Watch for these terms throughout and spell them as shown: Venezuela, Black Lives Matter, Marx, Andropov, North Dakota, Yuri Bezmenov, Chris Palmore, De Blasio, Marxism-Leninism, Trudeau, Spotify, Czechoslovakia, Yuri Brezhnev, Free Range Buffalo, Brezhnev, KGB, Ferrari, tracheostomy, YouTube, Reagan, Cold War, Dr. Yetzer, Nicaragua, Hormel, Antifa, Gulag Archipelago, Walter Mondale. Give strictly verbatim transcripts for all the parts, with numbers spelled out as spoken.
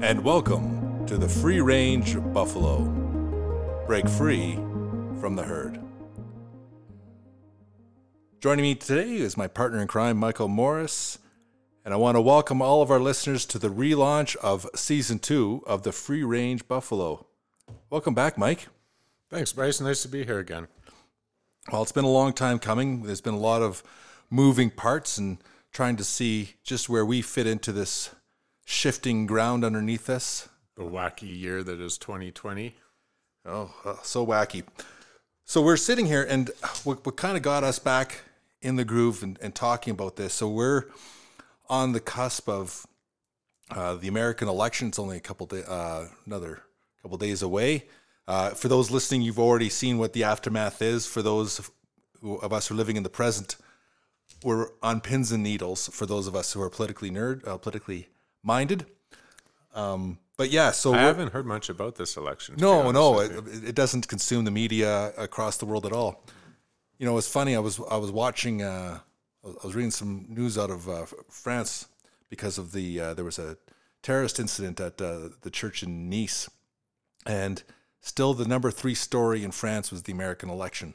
and welcome to the Free Range Buffalo. Break free from the herd. Joining me today is my partner in crime, Michael Morris, and I want to welcome all of our listeners to the relaunch of Season two of the Free Range Buffalo. Welcome back, Mike. Thanks, Bryce. Nice to be here again. Well, it's been a long time coming. There's been a lot of moving parts and trying to see just where we fit into this shifting ground underneath us. The wacky year that is twenty twenty. Oh, so wacky. So we're sitting here, and what, what kind of got us back in the groove and, and talking about this. So we're on the cusp of uh, the American election. It's only a couple days, uh, another couple days away. Uh, for those listening, you've already seen what the aftermath is. For those who, of us who are living in the present, we're on pins and needles. For those of us who are politically nerd, uh, politically minded, um, but yeah. So I haven't heard much about this election. No, no, it, it doesn't consume the media across the world at all. You know, it's funny. I was I was watching. Uh, I was reading some news out of uh, France because of the uh, there was a terrorist incident at uh, the church in Nice, and still, the number three story in France was the American election.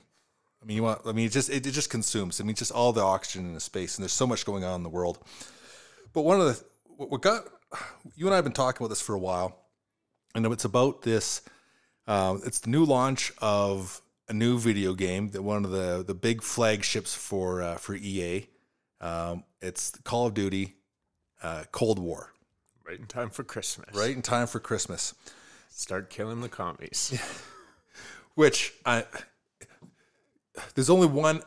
I mean, you want, I mean, it just it, it just consumes. I mean, just all the oxygen in the space, and there's so much going on in the world. But one of the what got you and I have been talking about this for a while, and it's about this. Uh, it's the new launch of a new video game that one of the the big flagships for uh, for E A. Um, it's Call of Duty, uh, Cold War. Right in time for Christmas. Right in time for Christmas. Start killing the commies. Yeah. Which, I, there's only one,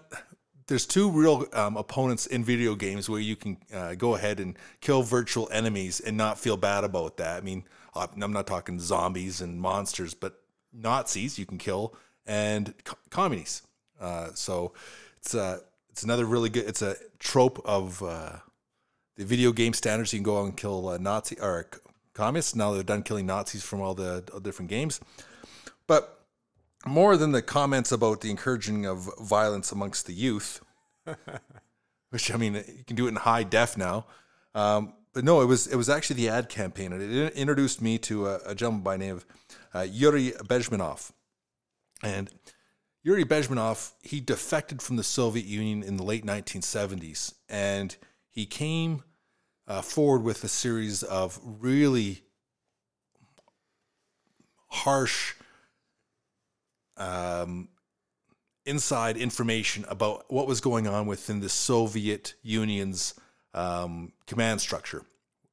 there's two real um, opponents in video games where you can uh, go ahead and kill virtual enemies and not feel bad about that. I mean, I'm not talking zombies and monsters, but Nazis you can kill and co- communists. Uh, so it's a, it's another really good, it's a trope of uh, the video game standards. You can go out and kill uh, Nazi or communists. Now they're done killing Nazis from all the all different games. But more than the comments about the encouraging of violence amongst the youth, which, I mean, you can do it in high def now. Um, but no, it was it was actually the ad campaign. It, it introduced me to a, a gentleman by the name of uh, Yuri Bezmenov. And Yuri Bezmenov, he defected from the Soviet Union in the late nineteen seventies. And he came Uh, forward with a series of really harsh um, inside information about what was going on within the Soviet Union's um, command structure,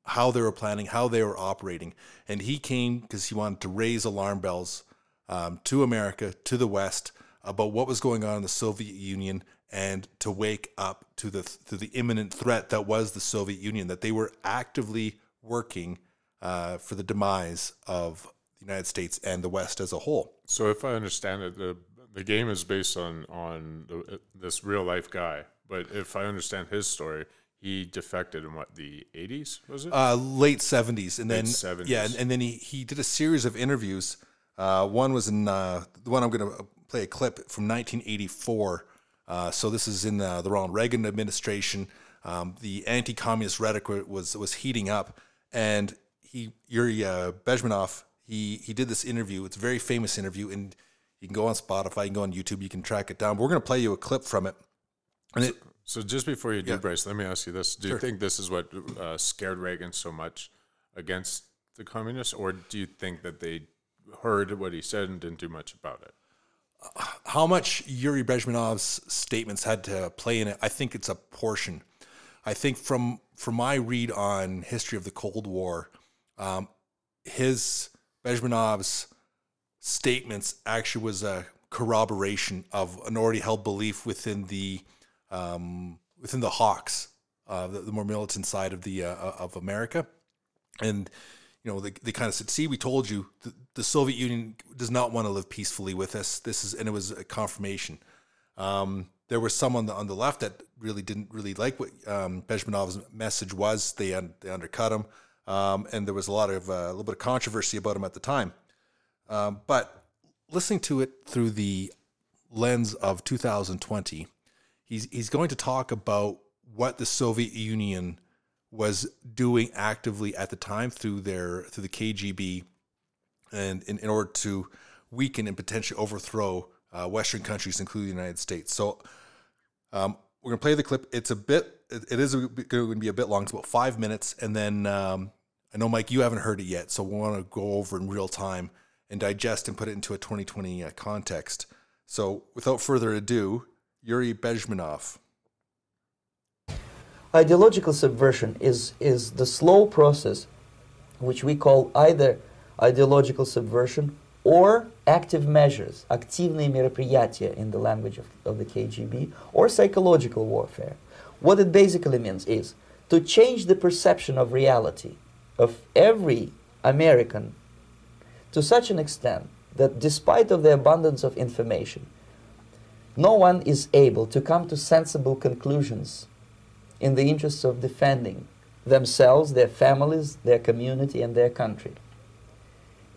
how they were planning, how they were operating. And he came because he wanted to raise alarm bells um, to America, to the West, about what was going on in the Soviet Union, and to wake up to the to the imminent threat that was the Soviet Union, that they were actively working uh, for the demise of the United States and the West as a whole. So if I understand it, the the game is based on, on the, this real-life guy. But if I understand his story, he defected in, what, the eighties, was it? Uh, late seventies. And then, late seventies. Yeah, and, and then he, he did a series of interviews. Uh, one was in, uh, the one I'm going to play a clip from nineteen eighty-four, Uh, so this is in the, the Ronald Reagan administration. Um, the anti-communist rhetoric was was heating up, and he Yuri uh, Bezmenov he he did this interview. It's a very famous interview, and you can go on Spotify, you can go on YouTube, you can track it down. But we're going to play you a clip from it. And it so, so just before you do, yeah. Bryce, let me ask you this: do sure. you think this is what uh, scared Reagan so much against the communists, or do you think that they heard what he said and didn't do much about it? How much Yuri Bezmenov's statements had to play in it, I think it's a portion. I think from from my read on history of the Cold War, um, his Bezmenov's statements actually was a corroboration of an already held belief within the um, within the hawks, uh, the, the more militant side of the uh, of America, and. You know, they, they kind of said, see, we told you the, the Soviet Union does not want to live peacefully with us. This is, and it was a confirmation. Um, there was some on the, on the left that really didn't really like what um, Bezmenov's message was. They, un, they undercut him. Um, and there was a lot of, uh, a little bit of controversy about him at the time. Um, but listening to it through the lens of two thousand twenty, he's, he's going to talk about what the Soviet Union was doing actively at the time through their through the K G B, and in, in order to weaken and potentially overthrow uh, Western countries, including the United States. So um, we're going to play the clip. It's a bit, it, it is going to be a bit long. It's about five minutes. And then um, I know, Mike, you haven't heard it yet. So we want to go over in real time and digest and put it into a twenty twenty uh, context. So without further ado, Yuri Bezmenov. Ideological subversion is, is the slow process which we call either ideological subversion or active measures, активные мероприятия in the language of, of the K G B, or psychological warfare. What it basically means is to change the perception of reality of every American to such an extent that despite of the abundance of information, no one is able to come to sensible conclusions in the interests of defending themselves, their families, their community, and their country.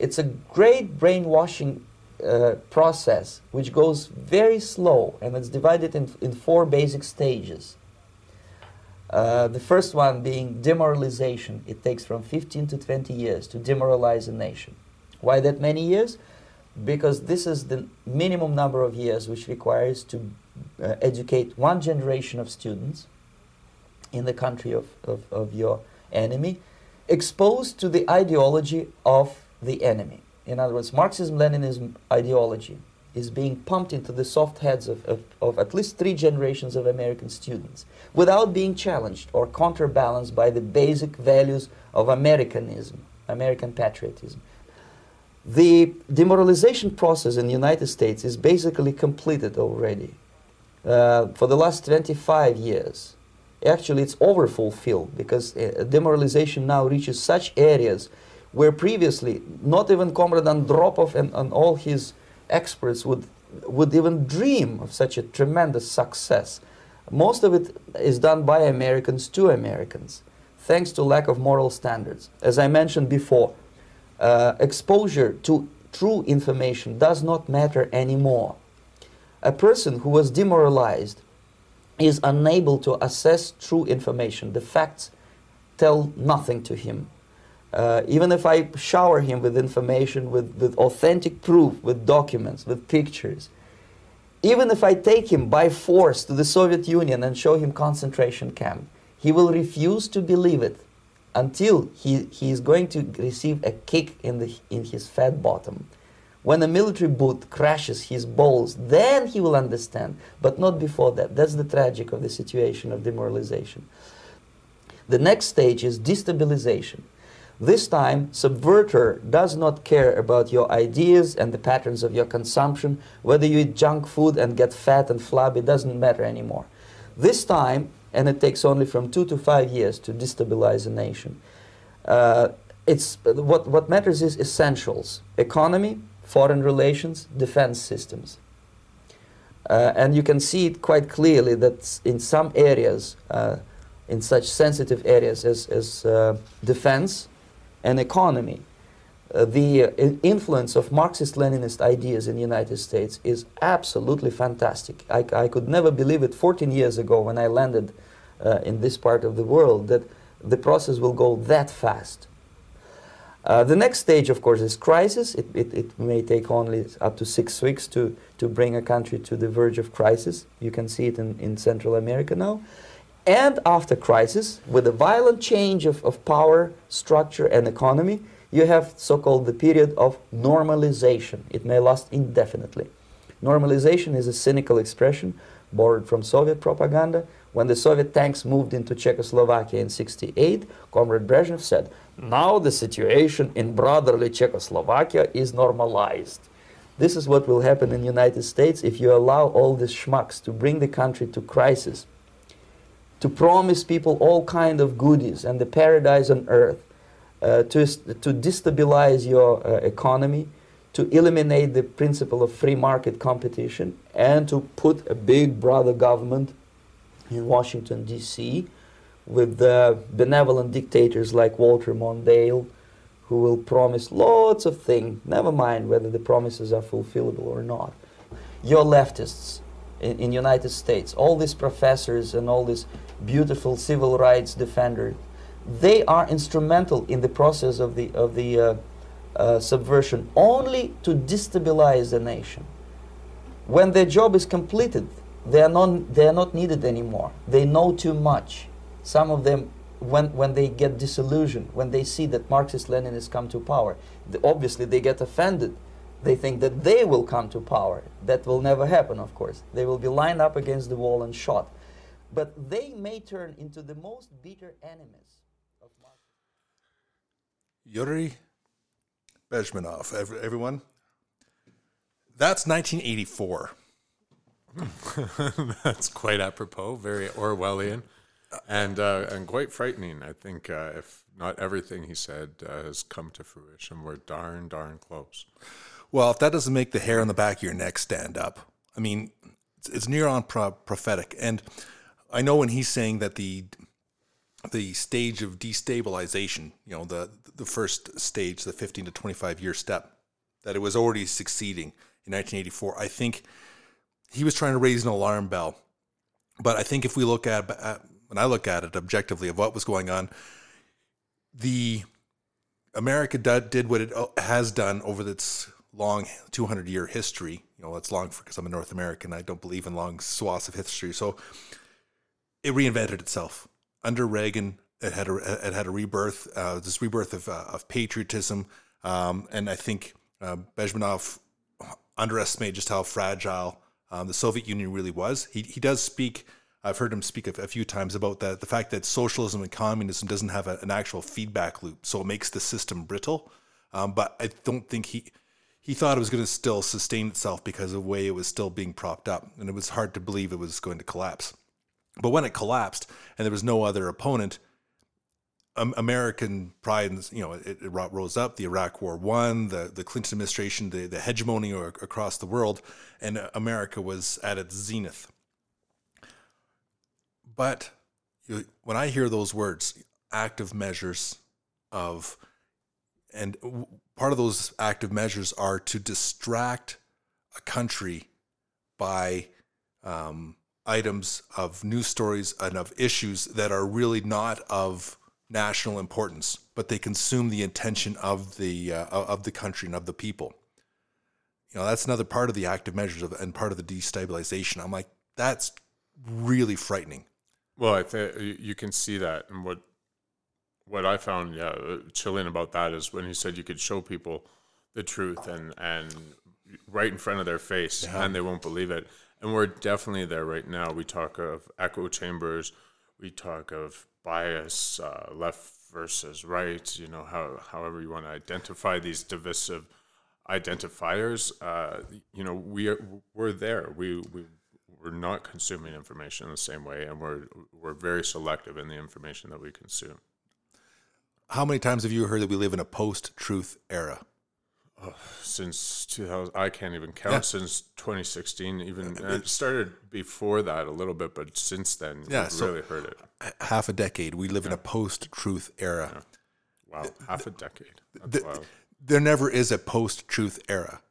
It's a great brainwashing uh, process which goes very slow, and it's divided in, in four basic stages. Uh, the first one being demoralization. It takes from fifteen to twenty years to demoralize a nation. Why that many years? Because this is the minimum number of years which requires to uh, educate one generation of students in the country of, of, of your enemy, exposed to the ideology of the enemy. In other words, Marxism-Leninism ideology is being pumped into the soft heads of, of, of at least three generations of American students without being challenged or counterbalanced by the basic values of Americanism, American patriotism. The demoralization process in the United States is basically completed already. Uh, for the last twenty-five years, actually it's overfulfilled because uh, demoralization now reaches such areas where previously not even Comrade Andropov and, and all his experts would, would even dream of such a tremendous success. Most of it is done by Americans to Americans, thanks to lack of moral standards. As I mentioned before, uh, exposure to true information does not matter anymore. A person who was demoralized is unable to assess true information. The facts tell nothing to him. Uh, even if I shower him with information, with, with authentic proof, with documents, with pictures, even if I take him by force to the Soviet Union and show him concentration camp, he will refuse to believe it until he, he is going to receive a kick in, the, in his fat bottom. When a military boot crashes his balls, then he will understand, but not before that. That's the tragic of the situation of demoralization. The next stage is destabilization. This time, subverter does not care about your ideas and the patterns of your consumption. Whether you eat junk food and get fat and flabby doesn't matter anymore. This time, and it takes only from two to five years to destabilize a nation, uh, it's, what, what matters is essentials: economy, foreign relations, defense systems. Uh, and you can see it quite clearly that in some areas, uh, in such sensitive areas as, as uh, defense and economy, uh, the uh, influence of Marxist-Leninist ideas in the United States is absolutely fantastic. I, I could never believe it fourteen years ago when I landed uh, in this part of the world that the process will go that fast. Uh, the next stage, of course, is crisis. It, it, it may take only up to six weeks to, to bring a country to the verge of crisis. You can see it in, in Central America now. And after crisis, with a violent change of, of power, structure, and economy, you have so-called the period of normalization. It may last indefinitely. Normalization is a cynical expression borrowed from Soviet propaganda. When the Soviet tanks moved into Czechoslovakia in sixty-eight, Comrade Brezhnev said, "Now the situation in brotherly Czechoslovakia is normalized." This is what will happen in the United States if you allow all these schmucks to bring the country to crisis, to promise people all kind of goodies and the paradise on earth, uh, to, to destabilize your uh, economy, to eliminate the principle of free market competition, and to put a big brother government in Washington, D C, with uh, benevolent dictators like Walter Mondale, who will promise lots of things, never mind whether the promises are fulfillable or not. Your leftists in, in United States, all these professors and all these beautiful civil rights defenders, they are instrumental in the process of the, of the uh, uh, subversion only to destabilize the nation. When their job is completed, they are, non, they are not needed anymore. They know too much. Some of them, when, when they get disillusioned, when they see that Marxist-Leninists come to power, the, obviously they get offended. They think that they will come to power. That will never happen, of course. They will be lined up against the wall and shot. But they may turn into the most bitter enemies of Marxism. Yuri Bezmenov, ev everyone. That's nineteen eighty-four. That's quite apropos, very Orwellian, and uh, and quite frightening. I think uh, if not everything he said uh, has come to fruition, we're darn, darn close. Well, if that doesn't make the hair on the back of your neck stand up, I mean, it's, it's near on pro prophetic. And I know when he's saying that the the stage of destabilization, you know, the the first stage, the fifteen to twenty-five year step, that it was already succeeding in nineteen eighty-four. I think he was trying to raise an alarm bell. But I think if we look at, at, when I look at it objectively of what was going on, the America did what it has done over its long two hundred year history. You know, it's long because I'm a North American. I don't believe in long swaths of history. So it reinvented itself. Under Reagan, it had a, it had a rebirth, uh, this rebirth of, uh, of patriotism. Um, and I think uh, Bezmenov underestimated just how fragile Um, the Soviet Union really was. He, he does speak, I've heard him speak a, a few times about that, the fact that socialism and communism doesn't have a, an actual feedback loop, so it makes the system brittle. Um, but I don't think he, he thought it was going to still sustain itself because of the way it was still being propped up, and it was hard to believe it was going to collapse. But when it collapsed and there was no other opponent, um, American pride, and, you know, it, it rose up, the Iraq War won, the, the Clinton administration, the, the hegemony across the world, and America was at its zenith. But when I hear those words, active measures of, and part of those active measures are to distract a country by um, items of news stories and of issues that are really not of national importance, but they consume the attention of the uh, of the country and of the people. You know, that's another part of the active measures of, and part of the destabilization. I'm like, that's really frightening. Well, I think you can see that, and what what I found yeah chilling about that is when he said you could show people the truth and and right in front of their face, yeah, and they won't believe it. And we're definitely there right now. We talk of echo chambers. We talk of bias, uh, left versus right, you know, how, however you want to identify these divisive identifiers, uh, you know, we are, we're there. We, we, we're not consuming information in the same way, and we're, we're very selective in the information that we consume. How many times have you heard that we live in a post-truth era? Oh, since two thousand, I can't even count, yeah. Since twenty sixteen, even it started before that a little bit, but since then, yeah, we've so really heard it. Half a decade, we live, yeah, in a post-truth era. Yeah. Wow, the, half a decade. The, wow. There never is a post-truth era.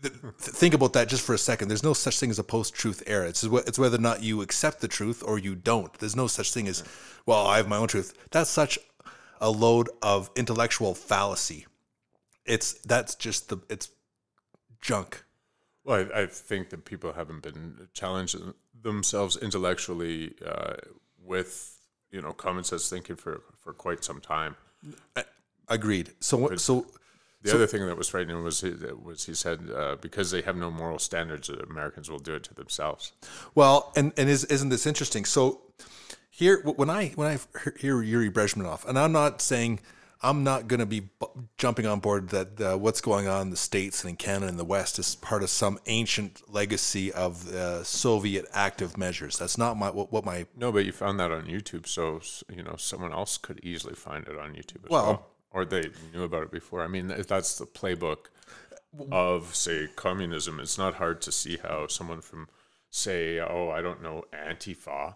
The, think about that just for a second. There's no such thing as a post-truth era. It's, it's whether or not you accept the truth or you don't. There's no such thing as, yeah, well, I have my own truth. That's such a load of intellectual fallacy. It's that's just the it's junk. Well, I, I think that people haven't been challenging themselves intellectually uh, with you know common sense thinking for for quite some time. I, agreed. So but so the so, other thing that was frightening was he, was he said uh, because they have no moral standards, Americans will do it to themselves. Well, and and is, isn't this interesting? So here when I when I hear Yuri Brezhnev, and I'm not saying. I'm not going to be b jumping on board that uh, what's going on in the States and in Canada and the West is part of some ancient legacy of uh, Soviet active measures. That's not my what, what my... No, but you found that on YouTube, so you know someone else could easily find it on YouTube as well. well. Or they knew about it before. I mean, that's the playbook of, say, communism. It's not hard to see how someone from, say, oh, I don't know, Antifa...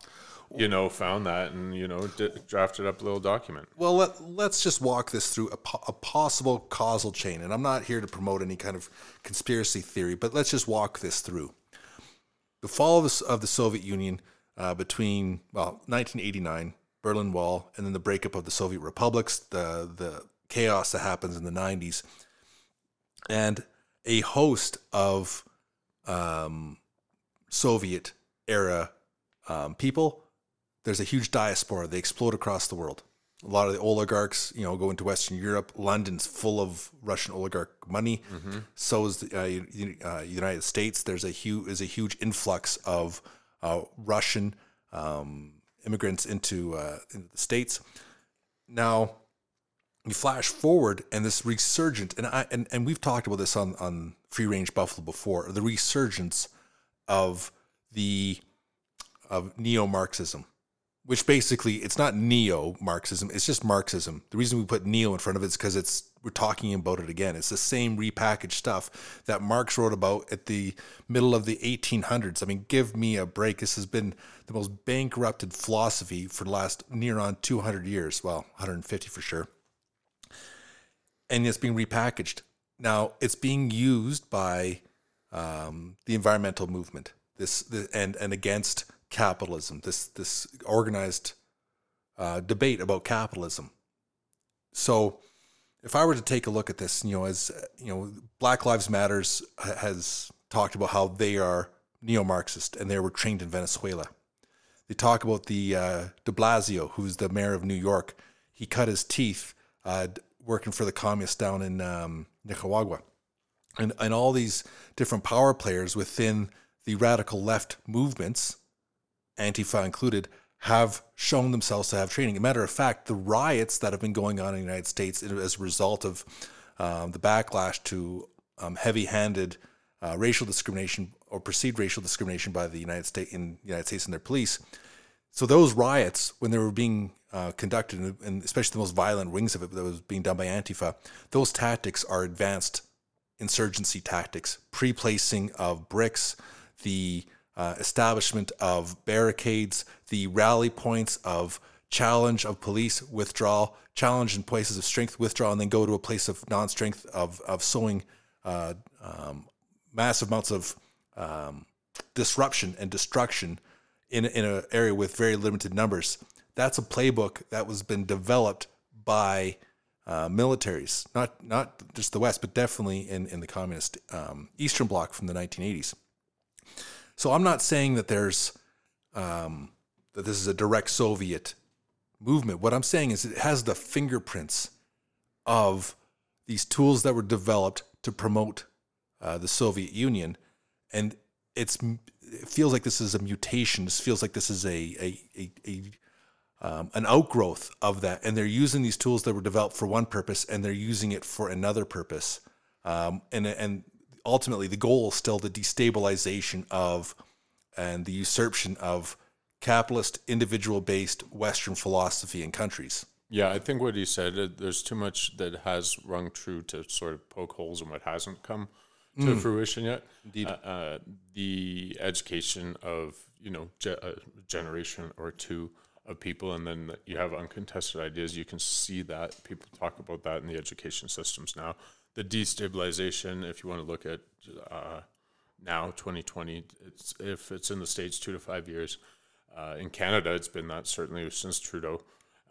you know, found that and, you know, d drafted up a little document. Well, let, let's just walk this through a, po a possible causal chain. And I'm not here to promote any kind of conspiracy theory, but let's just walk this through. The fall of the, of the Soviet Union uh, between, well, nineteen eighty-nine Berlin Wall, and then the breakup of the Soviet republics, the the chaos that happens in the nineties, and a host of um, Soviet era um, people. There's a huge diaspora. They explode across the world. A lot of the oligarchs, you know, go into Western Europe. London's full of Russian oligarch money. Mm-hmm. So is the uh, uh, United States. There's a huge is a huge influx of uh, Russian um, immigrants into, uh, into the States. Now, you flash forward, and this resurgent, and I and, and we've talked about this on on Free Range Buffalo before. The resurgence of the of neo-Marxism. Which basically, it's not neo-Marxism, it's just Marxism. The reason we put neo in front of it is because it's we're talking about it again. It's the same repackaged stuff that Marx wrote about at the middle of the eighteen hundreds. I mean, give me a break. This has been the most bankrupted philosophy for the last near on two hundred years. Well, one hundred fifty for sure. And it's being repackaged. Now, it's being used by um, the environmental movement This, this and, and against... capitalism, this this organized uh, debate about capitalism. So, if I were to take a look at this, you know, as you know, Black Lives Matters has talked about how they are neo-Marxist and they were trained in Venezuela. They talk about the uh, De Blasio, who's the mayor of New York. He cut his teeth uh, working for the communists down in um, Nicaragua, and and all these different power players within the radical left movements, Antifa included, have shown themselves to have training. As a matter of fact, the riots that have been going on in the United States as a result of um, the backlash to um, heavy-handed uh, racial discrimination or perceived racial discrimination by the United States in the United States and their police. So those riots, when they were being uh, conducted, and especially the most violent wings of it that was being done by Antifa, those tactics are advanced insurgency tactics, pre-placing of bricks, the Uh, establishment of barricades, the rally points of challenge of police, withdrawal, challenge in places of strength, withdrawal, and then go to a place of non-strength of of sowing uh, um, massive amounts of um, disruption and destruction in in an area with very limited numbers. That's a playbook that was been developed by uh, militaries, not not just the West, but definitely in in the communist um, Eastern Bloc from the nineteen eighties. So I'm not saying that there's um, that this is a direct Soviet movement. What I'm saying is it has the fingerprints of these tools that were developed to promote uh, the Soviet Union, and it's it feels like this is a mutation. This feels like this is a a, a, a um, an outgrowth of that, and they're using these tools that were developed for one purpose, and they're using it for another purpose, um, and and. Ultimately, the goal is still the destabilization of and the usurpation of capitalist, individual-based Western philosophy in countries. Yeah, I think what he said, uh, there's too much that has rung true to sort of poke holes in what hasn't come to mm. fruition yet. Indeed. Uh, uh, the education of, you know, ge- a generation or two of people, and then you have uncontested ideas. You can see that. People talk about that in the education systems now. The destabilization, if you want to look at uh, now, twenty twenty, it's, if it's in the States, two to five years. Uh, in Canada, it's been that certainly since Trudeau.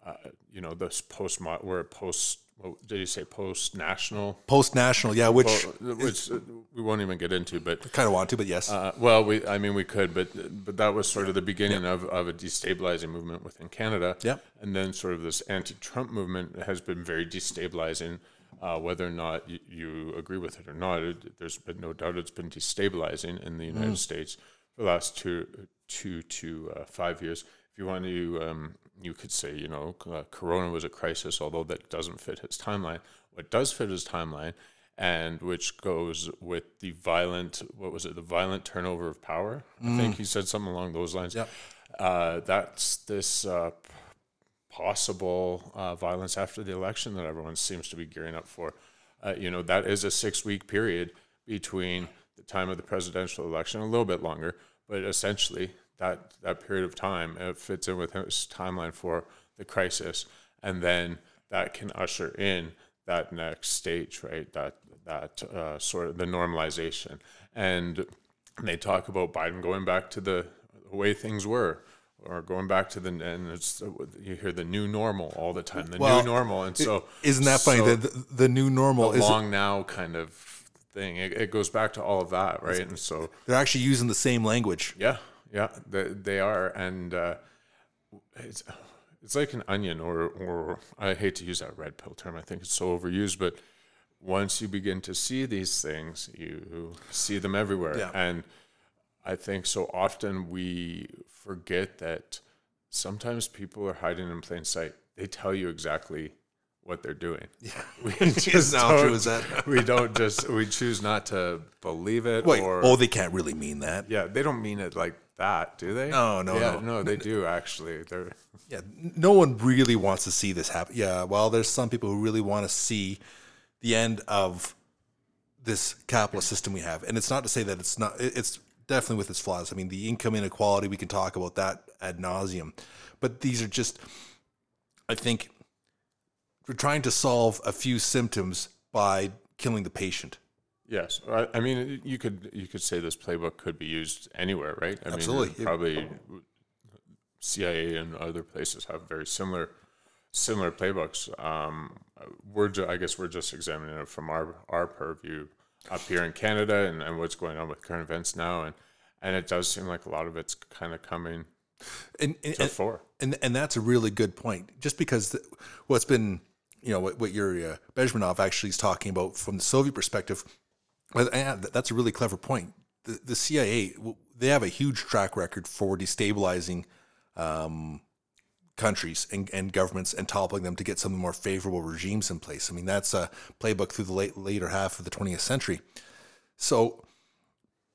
Uh, you know, this post, we're post, what did you say, post-national? Post-national, yeah, which... Po- which is, we won't even get into, but... I kind of want to, but yes. Uh, well, we, I mean, we could, but but that was sort yeah. of the beginning yeah. of, of a destabilizing movement within Canada. Yeah. And then sort of this anti-Trump movement has been very destabilizing. Uh, whether or not y- you agree with it or not, it, there's been no doubt it's been destabilizing in the United mm. States for the last two, two to uh, five years. If you want to, um, you could say, you know, uh, Corona was a crisis, although that doesn't fit his timeline. What does fit his timeline, and which goes with the violent, what was it, the violent turnover of power? Mm. I think he said something along those lines. Yep. Uh, that's this... Uh, possible uh, violence after the election that everyone seems to be gearing up for. Uh, you know, that is a six-week period between the time of the presidential election, a little bit longer, but essentially that, that period of time it fits in with his timeline for the crisis, and then that can usher in that next stage, right, that that uh, sort of the normalization. And they talk about Biden going back to the way things were, Or going back to the, and it's, you hear the new normal all the time, the well, new normal. And so, isn't that funny? So the, the new normal is long now kind of thing. It, it goes back to all of that, right? And so they're actually using the same language. Yeah. Yeah. They, they are. And uh, it's, it's like an onion, or, or I hate to use that red pill term. I think it's so overused, but once you begin to see these things, you see them everywhere. Yeah. And I think so often we forget that sometimes people are hiding in plain sight. They tell you exactly what they're doing. Yeah, we just how true is that? we don't just we choose not to believe it. Wait, or oh, they can't really mean that. Yeah, they don't mean it like that, do they? No, no, yeah, no, no, they do actually. They're yeah, no one really wants to see this happen. Yeah, well, there's some people who really want to see the end of this capitalist system we have, and it's not to say that it's not. It's definitely with its flaws. I mean, the income inequality, we can talk about that ad nauseum. But these are just, I think, we're trying to solve a few symptoms by killing the patient. Yes. I, I mean, you could you could say this playbook could be used anywhere, right? I Absolutely. Mean, probably C I A and other places have very similar similar playbooks. Um, we're ju- I guess we're just examining it from our, our purview up here in Canada, and, and what's going on with current events now, and and it does seem like a lot of it's kind of coming and, and, to the fore. And and that's a really good point. Just because the, what's been, you know, what, what Yuri uh, Bezmenov actually is talking about from the Soviet perspective, and that's a really clever point. The, the C I A, they have a huge track record for destabilizing um, countries and, and governments and toppling them to get some more favorable regimes in place. I mean, that's a playbook through the late, later half of the twentieth century. So,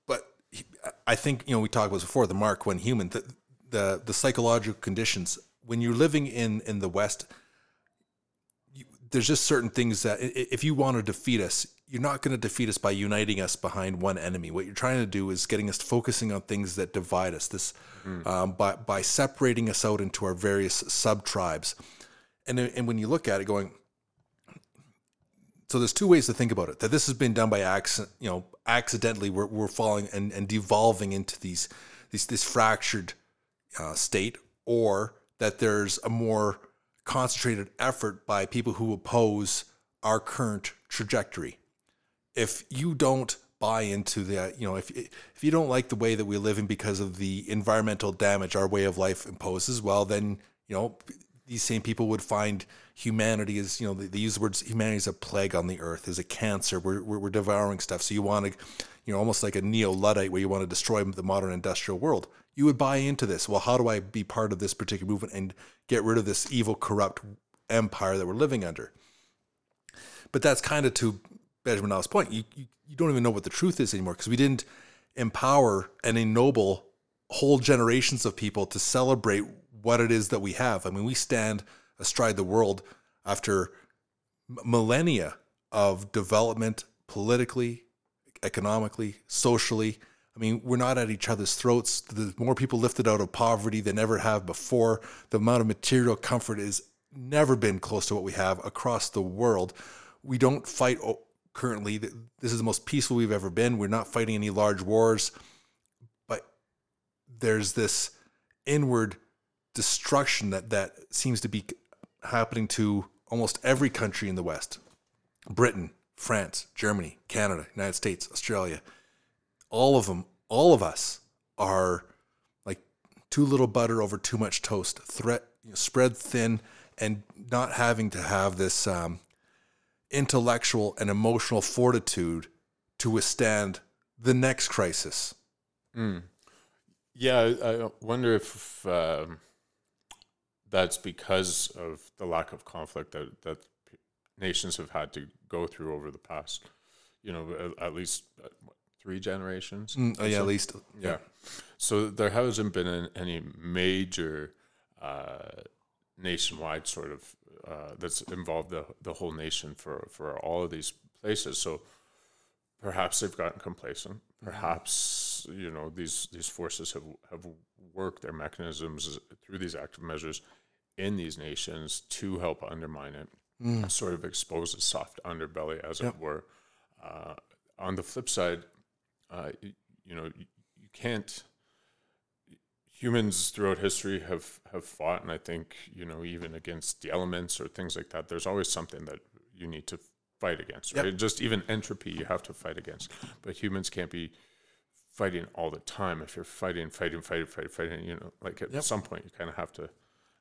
but I think, you know, we talked about this before, the mark when human, the, the, the psychological conditions, when you're living in, in the West, you, there's just certain things that if you want to defeat us, you're not going to defeat us by uniting us behind one enemy. What you're trying to do is getting us focusing on things that divide us. This mm. um, by by separating us out into our various sub tribes, and and when you look at it, going so there's two ways to think about it. That this has been done by accident, you know, accidentally. We're we're falling and, and devolving into these these this fractured uh, state, or that there's a more concentrated effort by people who oppose our current trajectory. If you don't buy into the, you know, if if you don't like the way that we live in because of the environmental damage our way of life imposes, well, then, you know, these same people would find humanity as, you know, they, they use the words humanity is a plague on the earth, is a cancer. We're, we're, we're devouring stuff. So you want to, you know, almost like a neo-Luddite where you want to destroy the modern industrial world. You would buy into this. Well, how do I be part of this particular movement and get rid of this evil, corrupt empire that we're living under? But that's kind of to Bezmenov's point, you, you you don't even know what the truth is anymore because we didn't empower and ennoble whole generations of people to celebrate what it is that we have. I mean, we stand astride the world after millennia of development politically, economically, socially. I mean, we're not at each other's throats. There's more people lifted out of poverty than ever have before. The amount of material comfort has never been close to what we have across the world. We don't fight... Currently, this is the most peaceful we've ever been. We're not fighting any large wars, but there's this inward destruction that, that seems to be happening to almost every country in the West. Britain, France, Germany, Canada, United States, Australia. All of them, all of us are like too little butter over too much toast, threat, you know, spread thin, and not having to have this... Um, intellectual and emotional fortitude to withstand the next crisis. Mm. Yeah, I wonder if uh, that's because of the lack of conflict that, that nations have had to go through over the past, you know, at least what, three generations. Mm, oh yeah, so, at least. Yeah. yeah. So there hasn't been any major uh, nationwide sort of Uh, that's involved the the whole nation for, for all of these places. So perhaps they've gotten complacent. Perhaps, you know, these these forces have, have worked their mechanisms through these active measures in these nations to help undermine it, mm. sort of expose the soft underbelly, as yep. it were. Uh, on the flip side, uh, you know, you can't... humans throughout history have, have fought, and I think, you know, even against the elements or things like that, there's always something that you need to fight against, right? Yep. Just even entropy you have to fight against. But humans can't be fighting all the time. If you're fighting, fighting, fighting, fighting, fighting, you know, like at yep. some point you kind of have to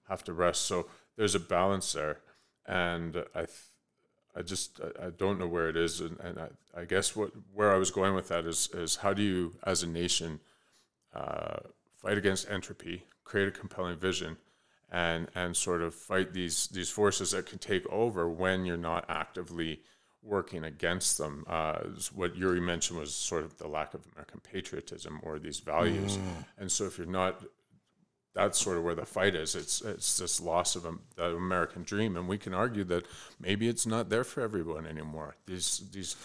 have to rest. So there's a balance there, and I, th- I just I, I don't know where it is, and, and I, I guess what where I was going with that is is how do you as a nation uh, fight against entropy, create a compelling vision, and and sort of fight these these forces that can take over when you're not actively working against them. Uh, what Yuri mentioned was sort of the lack of American patriotism or these values. Mm. And so if you're not, that's sort of where the fight is. It's it's this loss of a, the American dream. And we can argue that maybe it's not there for everyone anymore. These, these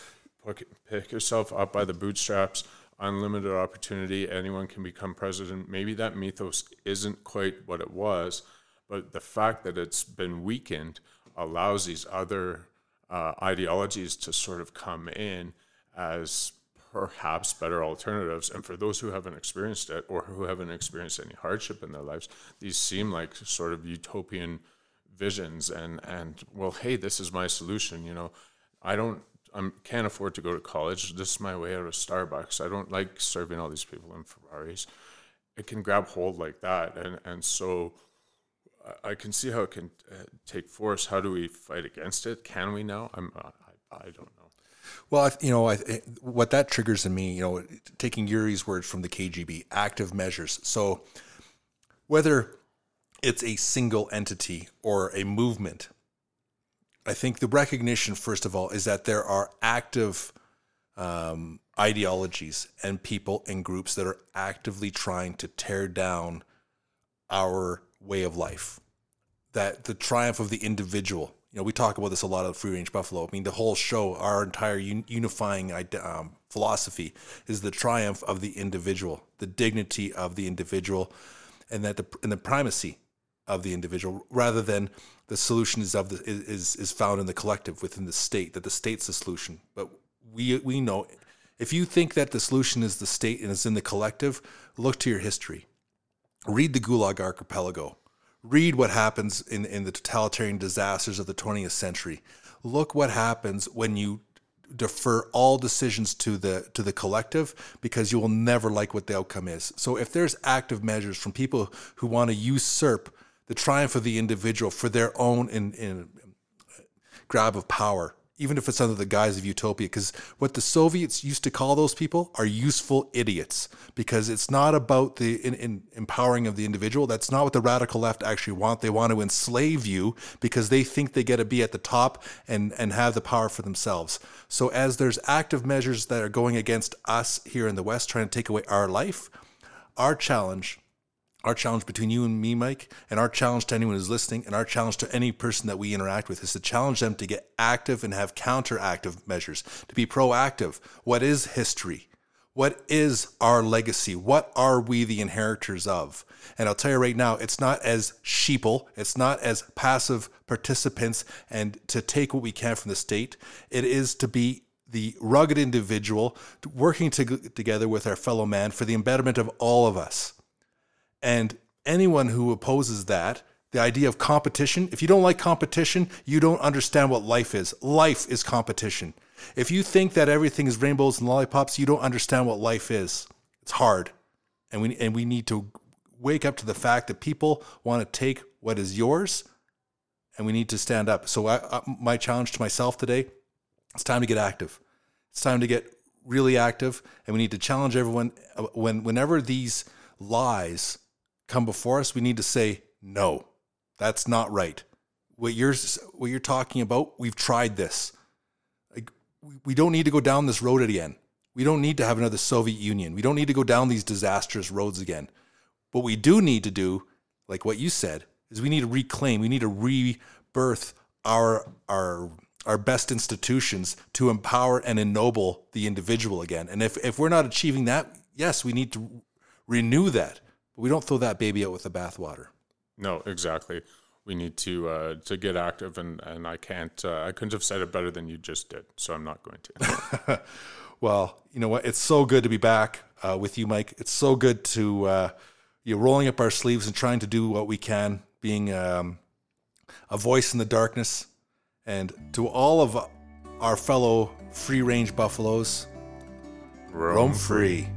pick yourself up by the bootstraps, unlimited opportunity, anyone can become president. Maybe that mythos isn't quite what it was, but the fact that it's been weakened allows these other Uh, ideologies to sort of come in as perhaps better alternatives. And for those who haven't experienced it or who haven't experienced any hardship in their lives, these seem like sort of utopian visions and, and well, hey, this is my solution. You know, I don't, I can't afford to go to college. This is my way out of Starbucks. I don't like serving all these people in Ferraris. It can grab hold like that. And, and so I can see how it can uh, take force. How do we fight against it? Can we now? I'm, uh, I, I don't know. Well, you know, I, what that triggers in me, you know, taking Yuri's word from the K G B, active measures. So whether it's a single entity or a movement, I think the recognition, first of all, is that there are active um, ideologies and people and groups that are actively trying to tear down our way of life, that the triumph of the individual. You know, we talk about this a lot of Free Range Buffalo. I mean, the whole show, our entire un- unifying um, philosophy is the triumph of the individual, the dignity of the individual, and that the and the primacy of the individual, rather than the solution is of the is is found in the collective within the state. That the state's the solution, but we we know if you think that the solution is the state and it's in the collective, look to your history. Read the Gulag Archipelago. Read what happens in, in the totalitarian disasters of the twentieth century. Look what happens when you defer all decisions to the to the collective, because you will never like what the outcome is. So if there's active measures from people who want to usurp the triumph of the individual for their own in, in grab of power, even if it's under the guise of utopia, because what the Soviets used to call those people are useful idiots, because it's not about the in, in empowering of the individual. That's not what the radical left actually want. They want to enslave you because they think they get to be at the top and, and have the power for themselves. So as there's active measures that are going against us here in the West, trying to take away our life, our challenge, our challenge between you and me, Mike, and our challenge to anyone who's listening, and our challenge to any person that we interact with, is to challenge them to get active and have counteractive measures, to be proactive. What is history? What is our legacy? What are we the inheritors of? And I'll tell you right now, it's not as sheeple. It's not as passive participants and to take what we can from the state. It is to be the rugged individual working to- together with our fellow man for the embedment of all of us. And anyone who opposes that, the idea of competition, if you don't like competition, you don't understand what life is. Life is competition. If you think that everything is rainbows and lollipops, you don't understand what life is. It's hard. And we and we need to wake up to the fact that people want to take what is yours, and we need to stand up. So I, I, my challenge to myself today, it's time to get active. It's time to get really active, and we need to challenge everyone. When whenever these lies come before us, we need to say, no, that's not right. What you're what you're talking about, we've tried this. Like, we don't need to go down this road again. We don't need to have another Soviet Union. We don't need to go down these disastrous roads again. What we do need to do, like what you said, is we need to reclaim, we need to rebirth our our our best institutions to empower and ennoble the individual again. And if, if we're not achieving that, yes, we need to renew that. We don't throw that baby out with the bathwater. No, exactly. We need to uh, to get active, and and I can't. Uh, I couldn't have said it better than you just did. So I'm not going to. Well, you know what? It's so good to be back uh, with you, Mike. It's so good to uh, you know, rolling up our sleeves and trying to do what we can, being um, a voice in the darkness. And to all of our fellow free-range buffaloes, roam free.